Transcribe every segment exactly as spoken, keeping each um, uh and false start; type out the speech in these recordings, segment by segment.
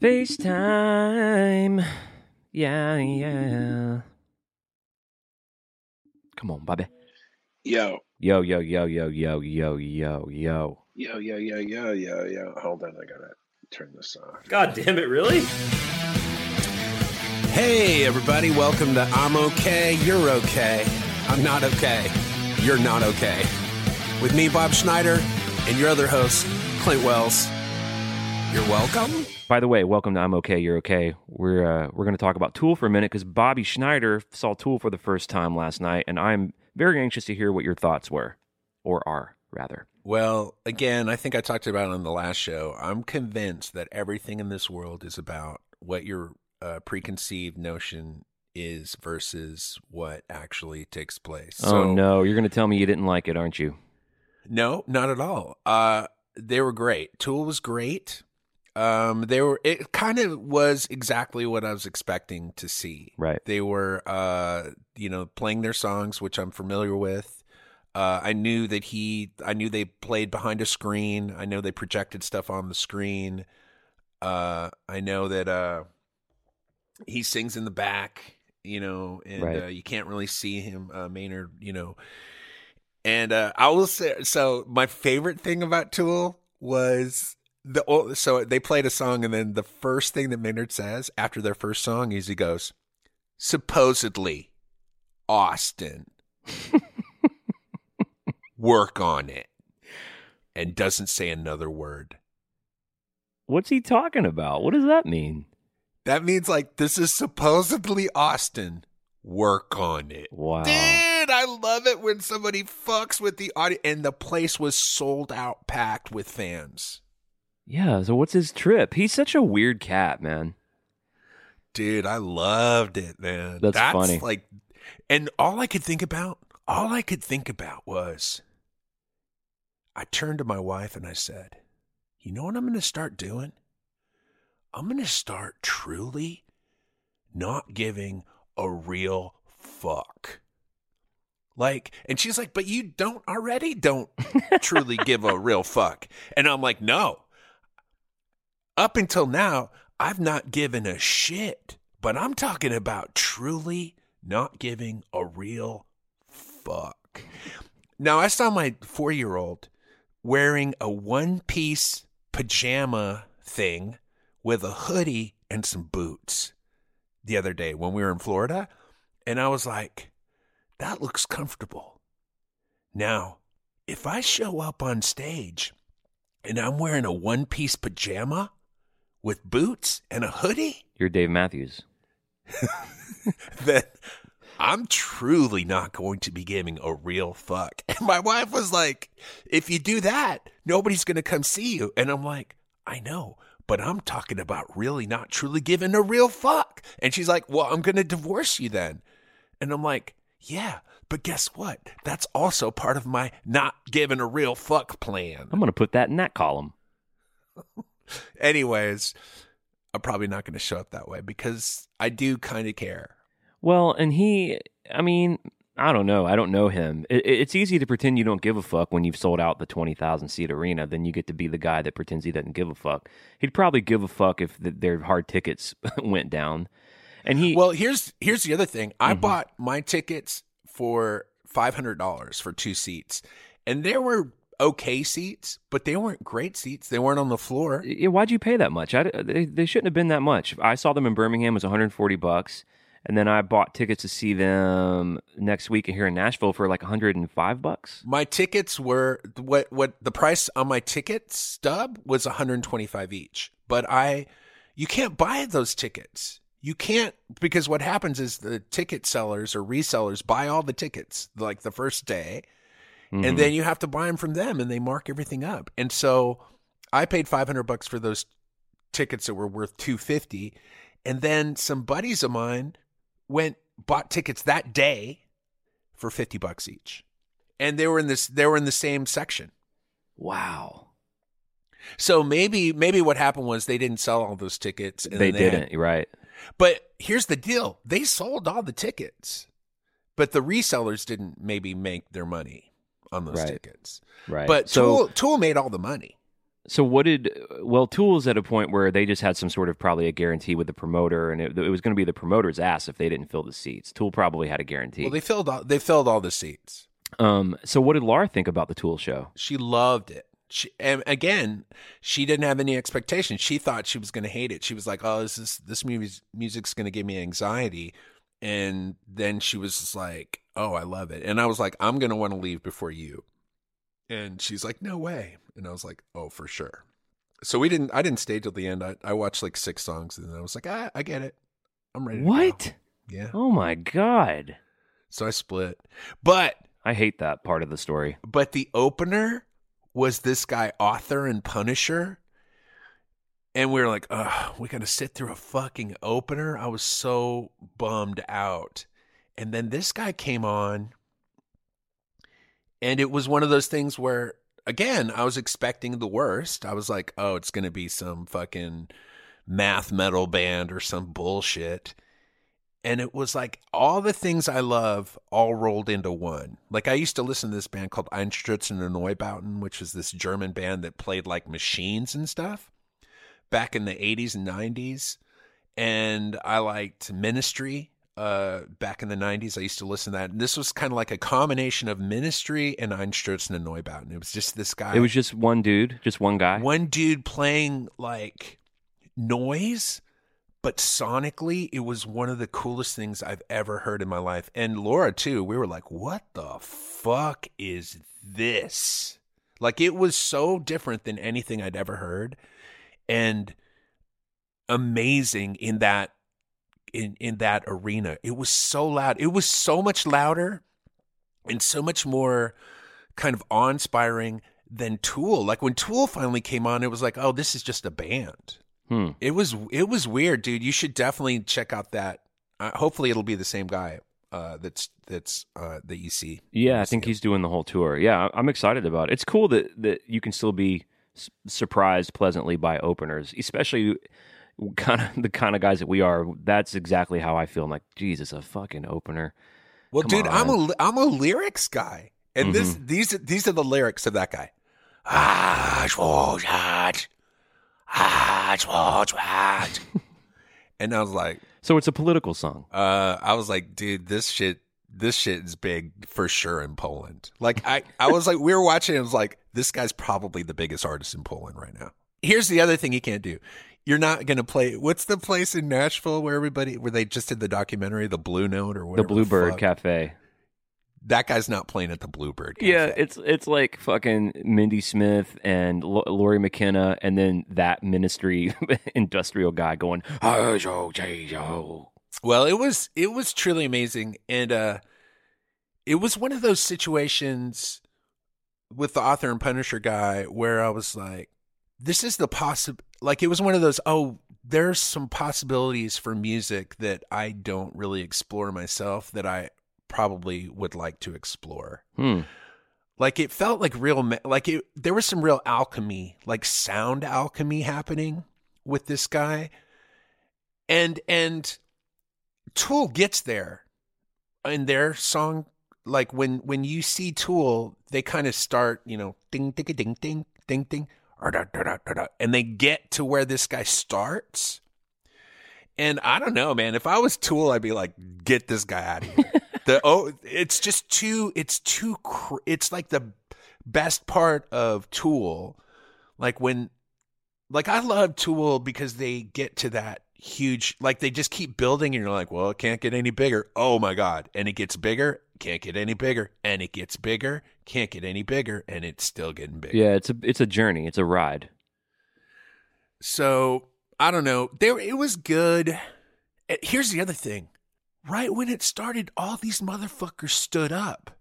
FaceTime. Yeah, yeah. Come on, Bobby. Yo. Yo, yo, yo, yo, yo, yo, yo, yo. Yo, yo, yo, yo, yo, yo. Hold on, I gotta turn this off. God damn it, really? Hey, everybody. Welcome to I'm Okay, You're Okay, I'm Not Okay, You're Not Okay. With me, Bob Schneider, and your other host, Clint Wells. You're welcome. By the way, welcome to I'm Okay, You're Okay. We're uh, we're going to talk about Tool for a minute because Bobby Schneider saw Tool for the first time last night, and I'm very anxious to hear what your thoughts were, or are, rather. Well, again, I think I talked about it on the last show. I'm convinced that everything in this world is about what your uh, preconceived notion is versus what actually takes place. Oh, so, no. You're going to tell me you didn't like it, aren't you? No, not at all. Uh, they were great. Tool was great. Um, they were. It kind of was exactly what I was expecting to see. Right. They were, uh, you know, playing their songs, which I'm familiar with. Uh, I knew that he. I knew they played behind a screen. I know they projected stuff on the screen. Uh, I know that uh, he sings in the back. You know, and right. uh, you can't really see him, uh, Maynard. You know, and uh, I will say. So my favorite thing about Tool was. The old, so they played a song, and then the first thing that Maynard says after their first song is he goes, supposedly, Austin, work on it, and doesn't say another word. What's he talking about? What does that mean? That means, like, this is supposedly Austin, work on it. Wow. Damn! I love it when somebody fucks with the audience, and the place was sold out, packed with fans. Yeah, so what's his trip? He's such a weird cat, man. Dude, I loved it, man. That's, That's funny. Like, and all I could think about, all I could think about was, I turned to my wife and I said, you know what I'm going to start doing? I'm going to start truly not giving a real fuck. Like, and she's like, but you don't already don't truly give a real fuck. And I'm like, no. Up until now, I've not given a shit, but I'm talking about truly not giving a real fuck. Now, I saw my four-year-old wearing a one-piece pajama thing with a hoodie and some boots the other day when we were in Florida, and I was like, that looks comfortable. Now, if I show up on stage and I'm wearing a one-piece pajama, with boots and a hoodie? You're Dave Matthews. Then I'm truly not going to be giving a real fuck. And my wife was like, if you do that, nobody's going to come see you. And I'm like, I know, but I'm talking about really not truly giving a real fuck. And she's like, well, I'm going to divorce you then. And I'm like, yeah, but guess what? That's also part of my not giving a real fuck plan. I'm going to put that in that column. Anyways, I'm probably not going to show up that way because I do kind of care. Well, and he, I mean, I don't know. I don't know him. It, it's easy to pretend you don't give a fuck when you've sold out the twenty thousand seat arena. Then you get to be the guy that pretends he doesn't give a fuck. He'd probably give a fuck if the, their hard tickets went down. And he, well, here's here's the other thing. I mm-hmm. bought my tickets for five hundred dollars for two seats, and there were okay seats, but they weren't great seats. They weren't on the floor. Yeah, why'd you pay that much? I, they, they shouldn't have been that much. I saw them in Birmingham. It was one hundred forty bucks, and then I bought tickets to see them next week here in Nashville for like one hundred five bucks. My tickets were what what the price on my ticket stub was one hundred twenty-five each. But I, you can't buy those tickets. You can't, because what happens is the ticket sellers or resellers buy all the tickets like the first day. Mm-hmm. And then you have to buy them from them, and they mark everything up. And so I paid five hundred bucks for those tickets that were worth two hundred fifty dollars. And then some buddies of mine went bought tickets that day for fifty bucks each, and they were in this. They were in the same section. Wow. So maybe maybe what happened was they didn't sell all those tickets. And they, they didn't, had, right? But here's the deal: they sold all the tickets, but the resellers didn't maybe make their money on those right. tickets. Right. But so, Tool, Tool made all the money. So what did, well, Tool's at a point where they just had some sort of probably a guarantee with the promoter, and it, it was going to be the promoter's ass if they didn't fill the seats. Tool probably had a guarantee. Well, they filled all, they filled all the seats. Um. So what did Laura think about the Tool show? She loved it. She, and again, she didn't have any expectations. She thought she was going to hate it. She was like, oh, this is, this music, music's going to give me anxiety. And then she was just like, oh, I love it. And I was like, I'm going to want to leave before you. And she's like, no way. And I was like, oh, for sure. So we didn't, I didn't stay till the end. I, I watched like six songs and then I was like, ah, I get it. I'm ready to What? Go. Yeah. Oh my God. So I split. But I hate that part of the story. But the opener was this guy, Author and Punisher. And we were like, oh, we got to sit through a fucking opener. I was so bummed out. And then this guy came on. And it was one of those things where, again, I was expecting the worst. I was like, oh, it's going to be some fucking math metal band or some bullshit. And it was like all the things I love all rolled into one. Like I used to listen to this band called Einstürzende Neubauten, which was this German band that played like machines and stuff back in the eighties and nineties. And I liked Ministry. Uh, back in the nineties, I used to listen to that. And this was kind of like a combination of Ministry and Einstürzende Neubauten. It was just this guy. It was just one dude, just one guy. One dude playing like noise, but sonically, it was one of the coolest things I've ever heard in my life. And Laura, too, we were like, what the fuck is this? Like, it was so different than anything I'd ever heard. And amazing in that in in that arena. It was so loud. It was so much louder and so much more kind of awe-inspiring than Tool. Like when Tool finally came on, it was like, oh, this is just a band. Hmm. It was it was weird, dude. You should definitely check out that. Uh, hopefully it'll be the same guy uh, that's that's uh, that you see. Yeah, I think he's doing the whole tour. Yeah, I'm excited about it. It's cool that, that you can still be s- surprised pleasantly by openers, especially kind of the kind of guys that we are. That's exactly how I feel. I'm like, Jesus, a fucking opener. Well, Come dude, on. I'm a I'm a lyrics guy, and mm-hmm. this these these are the lyrics of that guy. And I was like, so it's a political song. Uh, I was like, dude, this shit, this shit is big for sure in Poland. Like, I, I was like, we were watching, and I was like, this guy's probably the biggest artist in Poland right now. Here's the other thing he can't do. You're not going to play. What's the place in Nashville where everybody, where they just did the documentary, the Blue Note or whatever? The Bluebird Cafe. That guy's not playing at the Bluebird Cafe. Yeah, it's it's like fucking Mindy Smith and L- Lori McKenna, and then that Ministry industrial guy going. Well, it was it was truly amazing, and uh, it was one of those situations with the Author and Punisher guy where I was like, this is the possible. Like, it was one of those, oh, there's some possibilities for music that I don't really explore myself that I probably would like to explore. Hmm. Like, it felt like real, like, it, there was some real alchemy, like sound alchemy happening with this guy. And, and Tool gets there in their song. Like, when, when you see Tool, they kind of start, you know, ding, ding, ding, ding, ding, ding. And they get to where this guy starts. And I don't know, man. If I was Tool, I'd be like, get this guy out of here. the oh, It's just too, it's too, it's like the best part of Tool. Like when, like I love Tool because they get to that huge, like they just keep building and you're like, well, it can't get any bigger. Oh my God. And it gets bigger. Can't get any bigger, and it gets bigger. Can't get any bigger, and it's still getting bigger. Yeah, it's a it's a journey. It's a ride. So I don't know. There, it was good. Here's the other thing. Right when it started, all these motherfuckers stood up,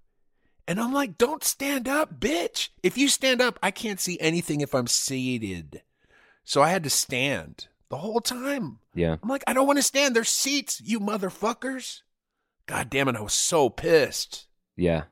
and I'm like, "Don't stand up, bitch! If you stand up, I can't see anything if I'm seated." So I had to stand the whole time. Yeah, I'm like, I don't want to stand. There's seats, you motherfuckers. God damn it, I was so pissed. Yeah.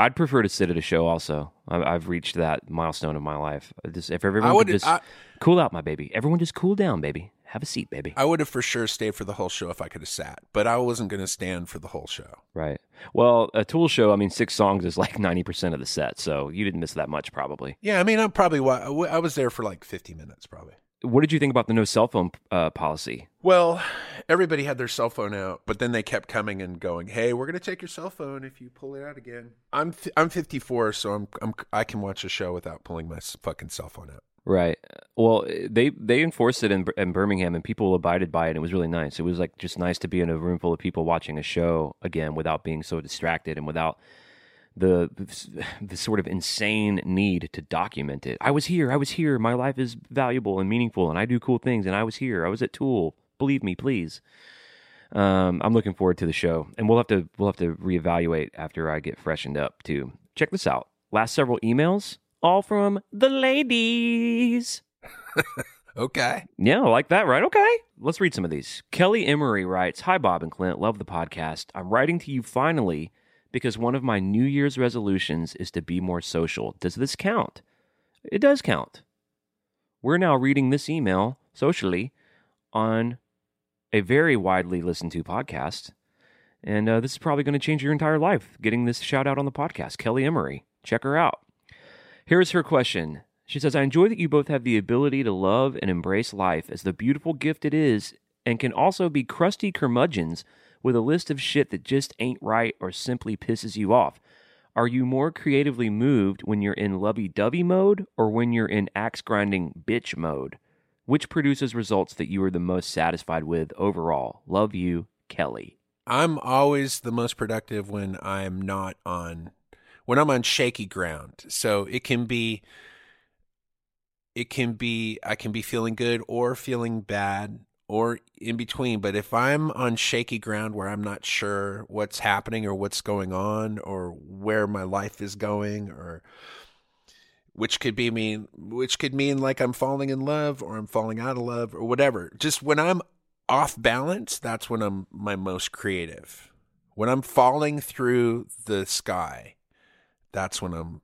I'd prefer to sit at a show also. I've reached that milestone in my life. Just, if everyone I would could just I, cool out, my baby. Everyone just cool down, baby. Have a seat, baby. I would have for sure stayed for the whole show if I could have sat, but I wasn't going to stand for the whole show. Right. Well, a Tool show, I mean, six songs is like ninety percent of the set, so you didn't miss that much probably. Yeah, I mean, I'm probably I was there for like fifty minutes probably. What did you think about the no cell phone uh, policy? Well, everybody had their cell phone out, but then they kept coming and going, "Hey, we're going to take your cell phone if you pull it out again." I'm th- I'm fifty-four, so I'm, I'm I can watch a show without pulling my fucking cell phone out. Right. Well, they they enforced it in, in Birmingham, and people abided by it. And it was really nice. It was like just nice to be in a room full of people watching a show again without being so distracted and without The, the the sort of insane need to document it. I was here. I was here. My life is valuable and meaningful, and I do cool things. And I was here. I was at Tool. Believe me, please. Um, I'm looking forward to the show, and we'll have to we'll have to reevaluate after I get freshened up too. Check this out. Last several emails, all from the ladies. Okay. Yeah, I like that, right? Okay. Let's read some of these. Kelly Emery writes, "Hi, Bob and Clint. Love the podcast. I'm writing to you finally, because one of my New Year's resolutions is to be more social. Does this count?" It does count. We're now reading this email socially on a very widely listened to podcast. And uh, this is probably going to change your entire life, getting this shout out on the podcast. Kelly Emery, check her out. Here's her question. She says, "I enjoy that you both have the ability to love and embrace life as the beautiful gift it is, and can also be crusty curmudgeons with a list of shit that just ain't right or simply pisses you off. Are you more creatively moved when you're in lovey-dovey mode or when you're in axe-grinding bitch mode? Which produces results that you are the most satisfied with overall? Love you, Kelly." I'm always the most productive when I'm not on, when I'm on shaky ground. So it can be, it can be, I can be feeling good or feeling bad, or in between. But if I'm on shaky ground where I'm not sure what's happening or what's going on or where my life is going, or which could be mean, which could mean like I'm falling in love or I'm falling out of love or whatever. Just when I'm off balance, that's when I'm my most creative. When I'm falling through the sky, that's when I'm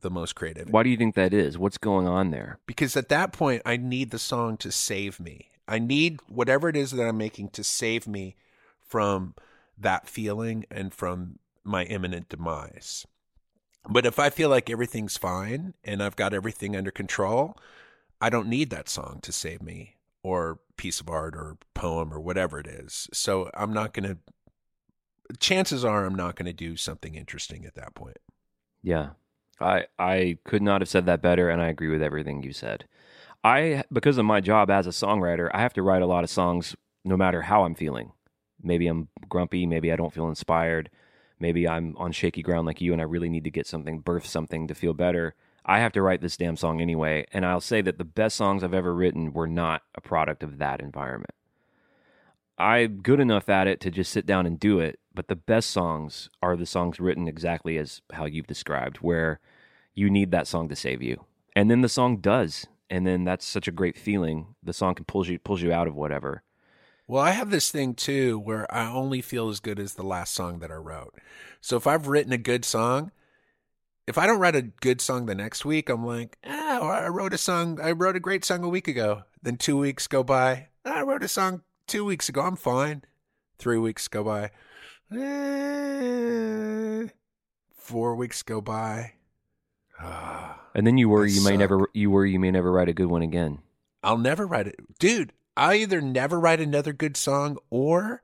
the most creative. Why do you think that is? What's going on there? Because at that point, I need the song to save me. I need whatever it is that I'm making to save me from that feeling and from my imminent demise. But if I feel like everything's fine and I've got everything under control, I don't need that song to save me or piece of art or poem or whatever it is. So I'm not going to, chances are I'm not going to do something interesting at that point. Yeah, I I could not have said that better, and I agree with everything you said. I, because of my job as a songwriter, I have to write a lot of songs no matter how I'm feeling. Maybe I'm grumpy, maybe I don't feel inspired, maybe I'm on shaky ground like you and I really need to get something, birth something to feel better. I have to write this damn song anyway, and I'll say that the best songs I've ever written were not a product of that environment. I'm good enough at it to just sit down and do it, but the best songs are the songs written exactly as how you've described, where you need that song to save you. And then the song does. And then that's such a great feeling. The song can pull you pulls you out of whatever. Well, I have this thing too where I only feel as good as the last song that I wrote. So if I've written a good song, if I don't write a good song the next week, I'm like, ah, I wrote a song. I wrote a great song a week ago. Then two weeks go by. I wrote a song two weeks ago. I'm fine. Three weeks go by. Eh, four weeks go by. And then you worry you may never you worry you may never write a good one again. I'll never write it, dude. I either never write another good song, or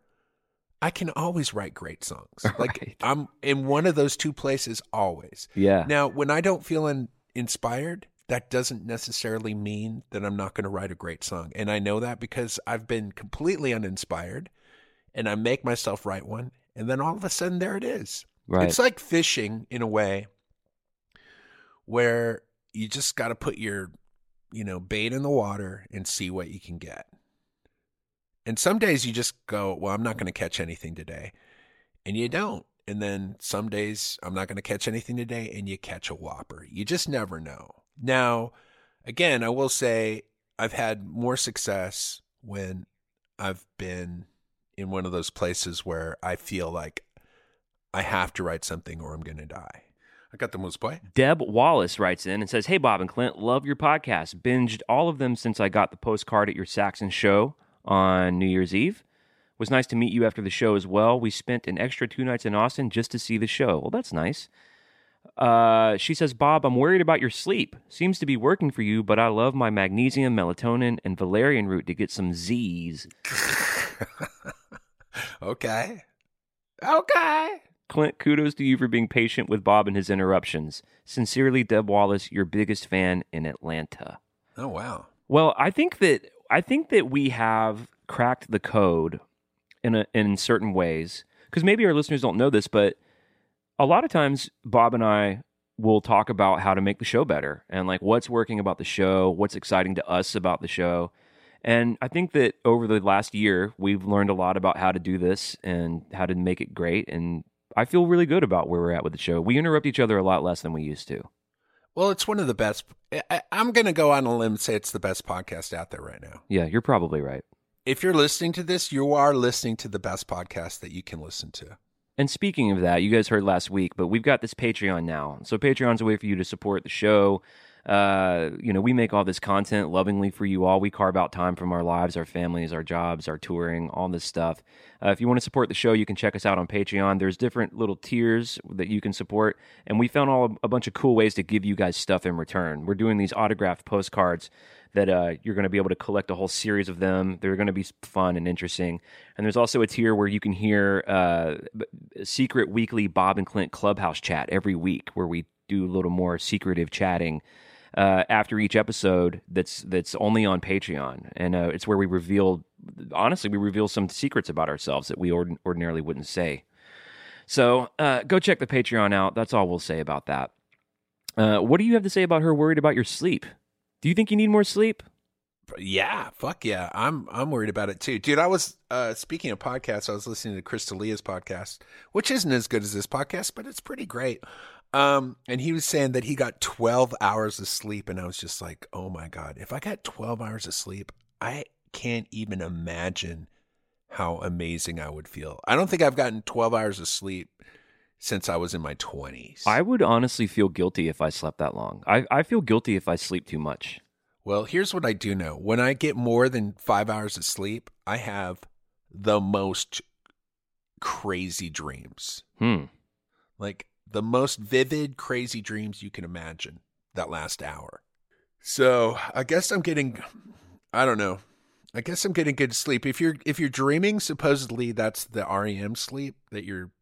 I can always write great songs. Right. Like I'm in one of those two places always. Yeah. Now, when I don't feel in, inspired, that doesn't necessarily mean that I'm not going to write a great song, and I know that because I've been completely uninspired, and I make myself write one, and then all of a sudden there it is. Right. It's like fishing in a way, where you just got to put your, you know, bait in the water and see what you can get. And some days you just go, well, I'm not going to catch anything today. And you don't. And then some days I'm not going to catch anything today, and you catch a whopper. You just never know. Now, again, I will say I've had more success when I've been in one of those places where I feel like I have to write something or I'm going to die. I got the most play. Deb Wallace writes in and says, "Hey, Bob and Clint, love your podcast. Binged all of them since I got the postcard at your Saxon show on New Year's Eve. Was nice to meet you after the show as well. We spent an extra two nights in Austin just to see the show." Well, that's nice. Uh, she says, "Bob, I'm worried about your sleep. Seems to be working for you, but I love my magnesium, melatonin, and valerian root to get some Z's." Okay. Okay. "Clint, kudos to you for being patient with Bob and his interruptions. Sincerely, Deb Wallace, your biggest fan in Atlanta." Oh, wow. Well, I think that I think that we have cracked the code in a, in certain ways, because maybe our listeners don't know this, but a lot of times Bob and I will talk about how to make the show better and like what's working about the show, what's exciting to us about the show. And I think that over the last year, we've learned a lot about how to do this and how to make it great. And I feel really good about where we're at with the show. We interrupt each other a lot less than we used to. Well, it's one of the best. I, I'm going to go on a limb and say it's the best podcast out there right now. Yeah, you're probably right. If you're listening to this, you are listening to the best podcast that you can listen to. And speaking of that, you guys heard last week, but we've got this Patreon now. So Patreon's a way for you to support the show. Uh, you know, we make all this content lovingly for you all. We carve out time from our lives, our families, our jobs, our touring, all this stuff. Uh, if you want to support the show, you can check us out on Patreon. There's different little tiers that you can support, and we found all a bunch of cool ways to give you guys stuff in return. We're doing these autographed postcards that uh, you're going to be able to collect a whole series of them. They're going to be fun and interesting. And there's also a tier where you can hear uh, secret weekly Bob and Clint Clubhouse chat every week, where we do a little more secretive chatting Uh, after each episode, that's that's only on Patreon, and uh, it's where we reveal. Honestly, we reveal some secrets about ourselves that we ordin- ordinarily wouldn't say. So uh, go check the Patreon out. That's all we'll say about that. Uh, what do you have to say about her worried about your sleep? Do you think you need more sleep? Yeah, fuck yeah, I'm I'm worried about it too, dude. I was uh, speaking of podcasts. I was listening to Chris D'Elia's podcast, which isn't as good as this podcast, but it's pretty great. Um, and he was saying that he got twelve hours of sleep, and I was just like, oh my God, if I got twelve hours of sleep, I can't even imagine how amazing I would feel. I don't think I've gotten twelve hours of sleep since I was in my twenties. I would honestly feel guilty if I slept that long. I, I feel guilty if I sleep too much. Well, here's what I do know. When I get more than five hours of sleep, I have the most crazy dreams. Hmm. Like... the most vivid, crazy dreams you can imagine that last hour. So I guess I'm getting, I don't know. I guess I'm getting good sleep. If you're, if you're dreaming, supposedly that's the R E M sleep that you're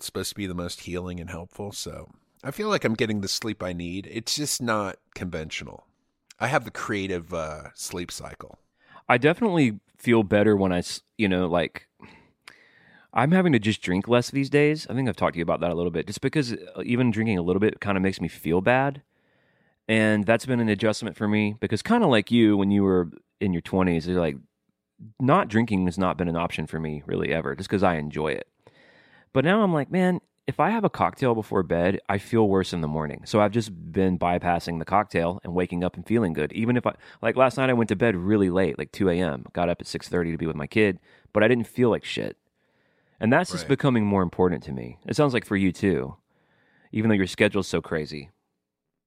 supposed to be the most healing and helpful. So I feel like I'm getting the sleep I need. It's just not conventional. I have the creative uh, sleep cycle. I definitely feel better when I, you know, like... I'm having to just drink less these days. I think I've talked to you about that a little bit, just because even drinking a little bit kind of makes me feel bad. And that's been an adjustment for me, because kind of like you, when you were in your twenties, you're like, not drinking has not been an option for me really ever, just because I enjoy it. But now I'm like, man, if I have a cocktail before bed, I feel worse in the morning. So I've just been bypassing the cocktail and waking up and feeling good. Even if I, like last night I went to bed really late, like two a.m., got up at six thirty to be with my kid, but I didn't feel like shit. And that's just right. Becoming more important to me. It sounds like for you too, even though your schedule's so crazy.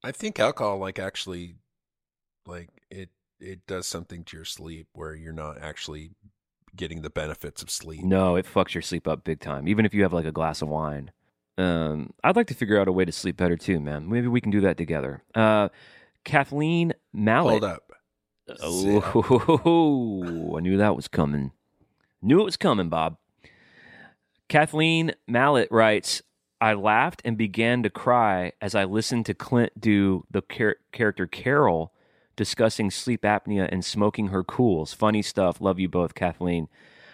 I think alcohol, like actually, like it it does something to your sleep where you're not actually getting the benefits of sleep. No, it fucks your sleep up big time, even if you have like a glass of wine. Um, I'd like to figure out a way to sleep better too, man. Maybe we can do that together. Uh, Kathleen Mallet. Hold up. Oh, I knew that was coming. Knew it was coming, Bob. Kathleen Mallet writes, "I laughed and began to cry as I listened to Clint do the char- character Carol discussing sleep apnea and smoking her cools. Funny stuff. Love you both, Kathleen."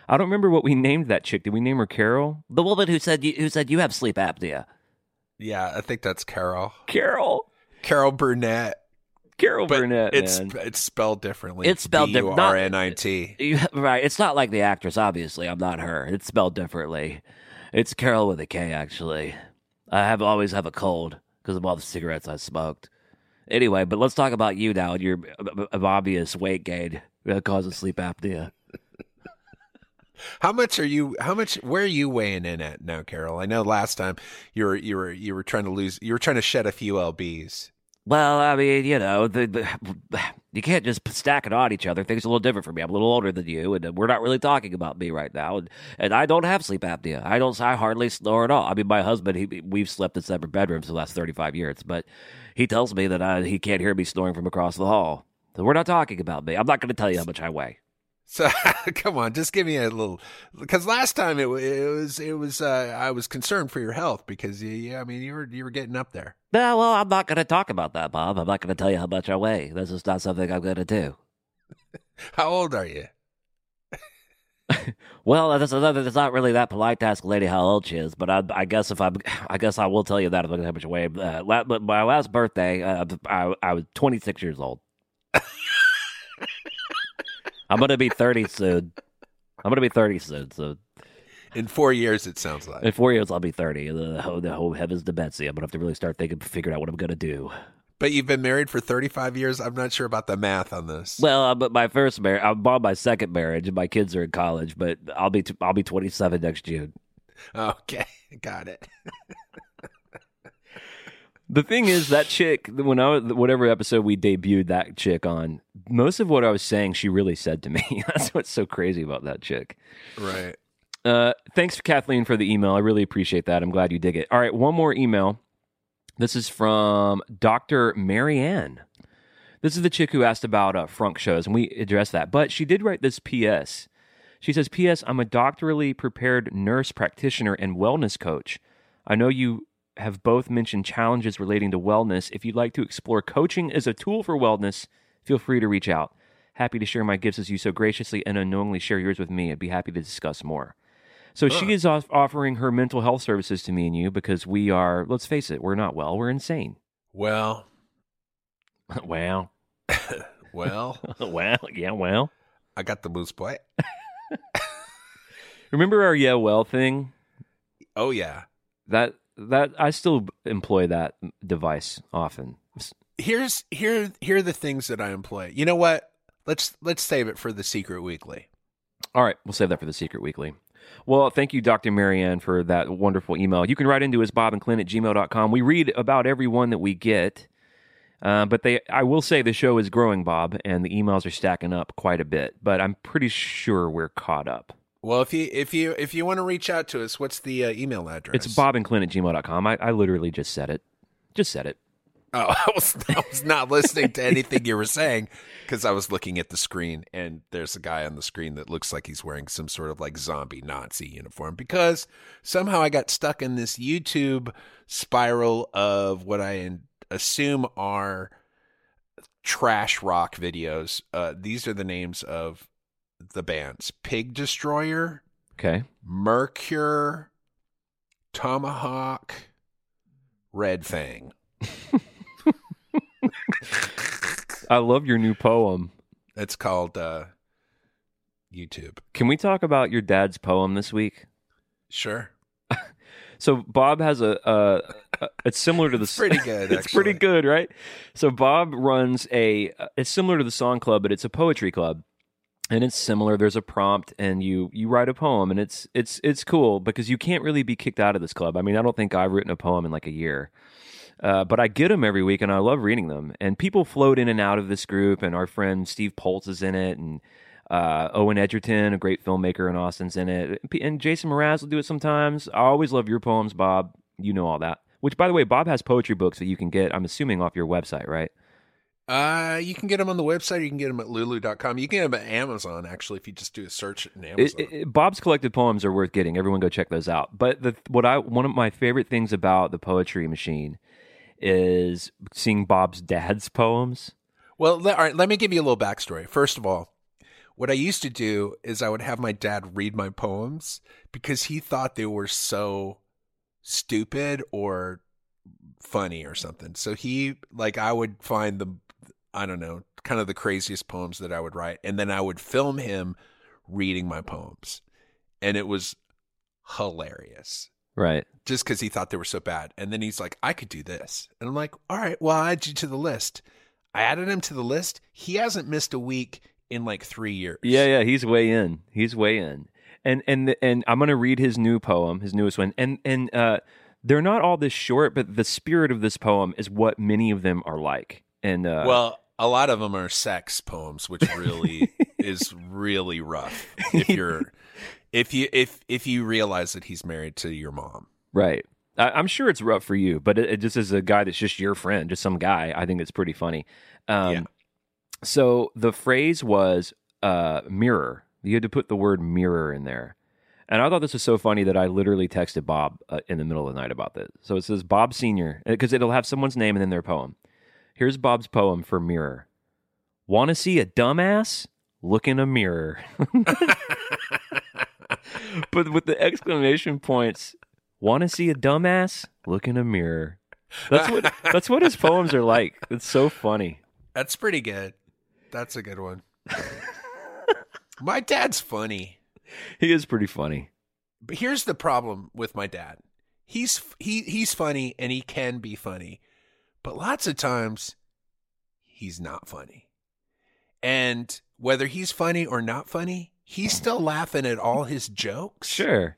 I don't remember what we named that chick. Did we name her Carol? The woman who said you, who said you have sleep apnea. Yeah, I think that's Carol. Carol. Carol Burnett. Carol but Burnett, it's, man. It's spelled differently. It's spelled differently. B U R N I T. Right. It's not like the actress, obviously. I'm not her. It's spelled differently. It's Carol with a K, actually. I have always have a cold because of all the cigarettes I smoked. Anyway, but let's talk about you now and your b- b- obvious weight gain that causes sleep apnea. How much are you, how much, where are you weighing in at now, Carol? I know last time you were, you were, you were trying to lose, you were trying to shed a few pounds. Well, I mean, you know, the, the, you can't just stack it on each other. Things are a little different for me. I'm a little older than you, and we're not really talking about me right now. And, and I don't have sleep apnea. I don't. I hardly snore at all. I mean, my husband, he, we've slept in separate bedrooms for the last thirty-five years, but he tells me that I, he can't hear me snoring from across the hall. So we're not talking about me. I'm not going to tell you how much I weigh. So come on, just give me a little, because last time it, it was it was uh, I was concerned for your health because yeah, I mean you were you were getting up there. No, well, I'm not going to talk about that, Bob. I'm not going to tell you how much I weigh. This is not something I'm going to do. How old are you? Well, that's another. That's not really that polite to ask a lady how old she is, but I, I guess if I, I guess I will tell you that if I look at how much I weigh. Uh, la, but my last birthday, uh, I, I was twenty-six years old. I'm going to be thirty soon. I'm going to be thirty soon. So, in four years, it sounds like. In four years, I'll be thirty. Oh, no, heavens to Betsy. I'm going to have to really start thinking, figuring out what I'm going to do. But you've been married for thirty-five years? I'm not sure about the math on this. Well, but my first marriage, I'm on my second marriage, and my kids are in college, but I'll be, t- I'll be twenty-seven next June. Okay, got it. The thing is, that chick, when I, whatever episode we debuted that chick on, most of what I was saying, she really said to me. That's what's so crazy about that chick. Right. Uh, thanks, Kathleen, for the email. I really appreciate that. I'm glad you dig it. All right, one more email. This is from Doctor Marianne. This is the chick who asked about uh, Frunk shows, and we addressed that. But she did write this P S. She says, P S, I'm a doctorally prepared nurse practitioner and wellness coach. I know you have both mentioned challenges relating to wellness. If you'd like to explore coaching as a tool for wellness, feel free to reach out. Happy to share my gifts as you so graciously and unknowingly share yours with me. I'd be happy to discuss more. So uh. she is off- offering her mental health services to me and you because we are, let's face it, we're not well, we're insane. Well. Well. Well. Well, yeah, well. I got the boost, boy. Remember our yeah, well thing? Oh, yeah. That... That I still employ that device often. Here's here here are the things that I employ. You know what? Let's let's save it for the Secret Weekly. All right, we'll save that for the Secret Weekly. Well, thank you, Doctor Marianne, for that wonderful email. You can write into us, bob and clint at gmail dot com. We read about every one that we get, uh, but they I will say the show is growing, Bob, and the emails are stacking up quite a bit. But I'm pretty sure we're caught up. Well, if you if you if you want to reach out to us, what's the uh, email address? It's bob and clint at gmail dot com. I, I literally just said it. Just said it. Oh, I was I was not listening to anything you were saying because I was looking at the screen, and there's a guy on the screen that looks like he's wearing some sort of like zombie Nazi uniform because somehow I got stuck in this YouTube spiral of what I assume are trash rock videos. Uh, these are the names of the bands: Pig Destroyer, okay, Mercure, Tomahawk, Red Fang. I love your new poem. It's called uh, YouTube. Can we talk about your dad's poem this week? Sure. So Bob has a, uh, a it's similar to the it's pretty good. It's actually. Pretty good, right? So Bob runs a it's similar to the song club, but it's a poetry club. And it's similar. There's a prompt, and you you write a poem, and it's it's it's cool because you can't really be kicked out of this club. I mean, I don't think I've written a poem in like a year, uh, but I get them every week, and I love reading them. And people float in and out of this group, and our friend Steve Poults is in it, and uh, Owen Edgerton, a great filmmaker in Austin's in it, and Jason Mraz will do it sometimes. I always love your poems, Bob. You know all that. Which, by the way, Bob has poetry books that you can get, I'm assuming, off your website, right? Uh, you can get them on the website. You can get them at lulu dot com. You can get them at Amazon, actually, if you just do a search in Amazon. It, it, Bob's collected poems are worth getting. Everyone go check those out. But the, what I one of my favorite things about the poetry machine is seeing Bob's dad's poems. Well, all right, let me give you a little backstory. First of all, what I used to do is I would have my dad read my poems because he thought they were so stupid or funny or something. So he, like, I would find the I don't know, kind of the craziest poems that I would write. And then I would film him reading my poems. And it was hilarious. Right. Just because he thought they were so bad. And then he's like, I could do this. And I'm like, all right, well, I'll add you to the list. I added him to the list. He hasn't missed a week in like three years. Yeah, yeah, he's way in. He's way in. And and the, and I'm going to read his new poem, his newest one. And and uh, they're not all this short, but the spirit of this poem is what many of them are like. And uh, well, a lot of them are sex poems, which really is really rough if you're if you if if you realize that he's married to your mom, right? I'm sure it's rough for you, but it, it just is a guy that's just your friend, just some guy. I think it's pretty funny. Um, yeah. So the phrase was uh, mirror. You had to put the word mirror in there. And I thought this was so funny that I literally texted Bob uh, in the middle of the night about this. So it says Bob Senior, because it'll have someone's name and then their poem. Here's Bob's poem for mirror. Want to see a dumbass? Look in a mirror. But with the exclamation points... Want to see a dumbass? Look in a mirror. That's what that's what his poems are like. It's so funny. That's pretty good. That's a good one. My dad's funny. He is pretty funny. But here's the problem with my dad. He's he he's funny and he can be funny. But lots of times he's not funny. And whether he's funny or not funny, he's still laughing at all his jokes. Sure.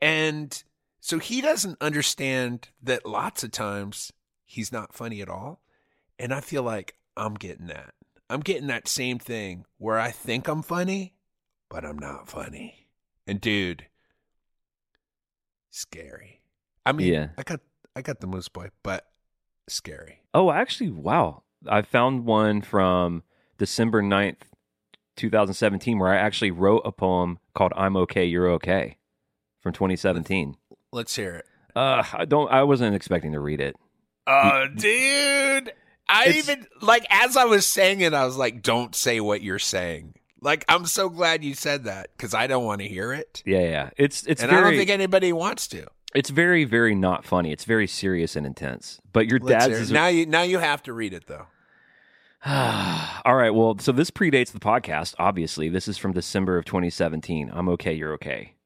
And so he doesn't understand that lots of times he's not funny at all. And I feel like I'm getting that. I'm getting that same thing where I think I'm funny, but I'm not funny. And dude, scary. I mean, yeah. I got I got the Moose Boy, but scary. Oh, actually, wow. I found one from December ninth, twenty seventeen, where I actually wrote a poem called I'm Okay, You're Okay from twenty seventeen. Let's hear it. Uh, I don't. I wasn't expecting to read it. Oh, dude! I it's, even like as I was saying it, I was like, "Don't say what you're saying." Like, I'm so glad you said that because I don't want to hear it. Yeah, yeah. It's it's. And very, I don't think anybody wants to. It's very, very not funny. It's very serious and intense. But your Let's dad's is, now. You now you have to read it though. All right. Well, so this predates the podcast. Obviously, this is from December of twenty seventeen. I'm okay. You're okay.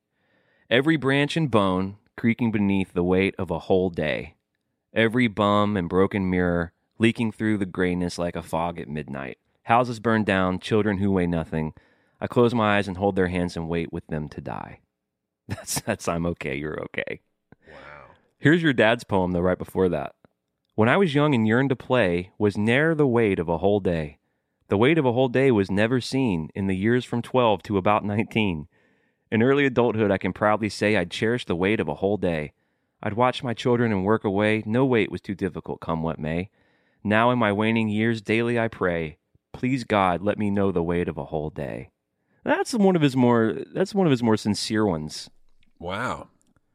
Every branch and bone. Creaking beneath the weight of a whole day. Every bum and broken mirror leaking through the grayness like a fog at midnight. Houses burned down, children who weigh nothing. I close my eyes and hold their hands and wait with them to die. That's that's I'm okay, you're okay. Wow. Here's your dad's poem, though, right before that. When I was young and yearned to play was ne'er the weight of a whole day. The weight of a whole day was never seen in the years from twelve to about nineteen. In early adulthood, I can proudly say I'd cherish the weight of a whole day. I'd watch my children and work away. No weight was too difficult, come what may. Now in my waning years, daily I pray, please God, let me know the weight of a whole day. That's one of his more. That's one of his more sincere ones. Wow,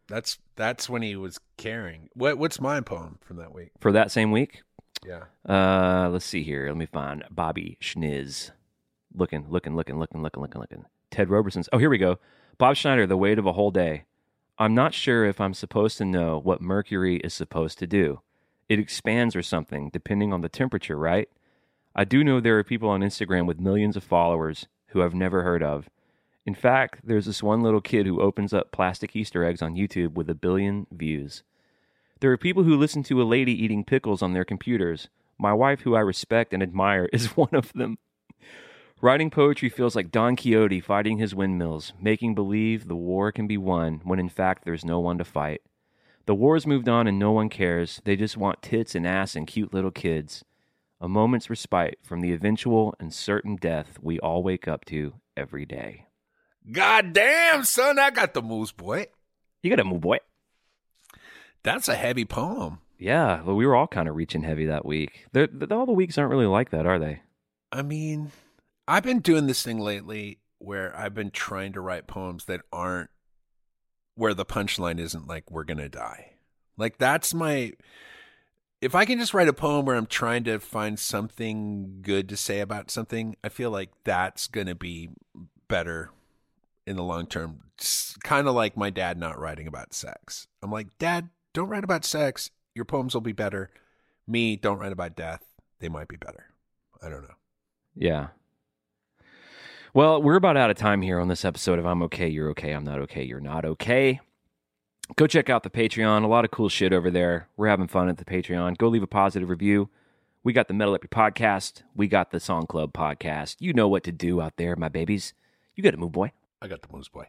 that's that's when he was caring. What what's my poem from that week? For that same week? Yeah. Uh, let's see here. Let me find Bobby Schniz. Looking, looking, looking, looking, looking, looking, looking. Ted Roberson's. Oh, here we go. Bob Schneider, the weight of a whole day. I'm not sure if I'm supposed to know what mercury is supposed to do. It expands or something, depending on the temperature, right? I do know there are people on Instagram with millions of followers who I've never heard of. In fact, there's this one little kid who opens up plastic Easter eggs on YouTube with a billion views. There are people who listen to a lady eating pickles on their computers. My wife, who I respect and admire, is one of them. Writing poetry feels like Don Quixote fighting his windmills, making believe the war can be won when in fact there's no one to fight. The war's moved on and no one cares. They just want tits and ass and cute little kids. A moment's respite from the eventual and certain death we all wake up to every day. God damn, son, I got the moves, boy. You got a move, boy. That's a heavy poem. Yeah, well, we were all kind of reaching heavy that week. They're, they're, all the weeks aren't really like that, are they? I mean... I've been doing this thing lately where I've been trying to write poems that aren't, where the punchline isn't like, we're going to die. Like that's my, if I can just write a poem where I'm trying to find something good to say about something, I feel like that's going to be better in the long term. Kind of like my dad not writing about sex. I'm like, Dad, don't write about sex. Your poems will be better. Me, don't write about death. They might be better. I don't know. Yeah. Well, we're about out of time here on this episode of I'm Okay, You're Okay, I'm Not Okay, You're Not Okay. Go check out the Patreon. A lot of cool shit over there. We're having fun at the Patreon. Go leave a positive review. We got the Metal Up Your Podcast. We got the Song Club Podcast. You know what to do out there, my babies. You got to move, boy. I got the blues, boy.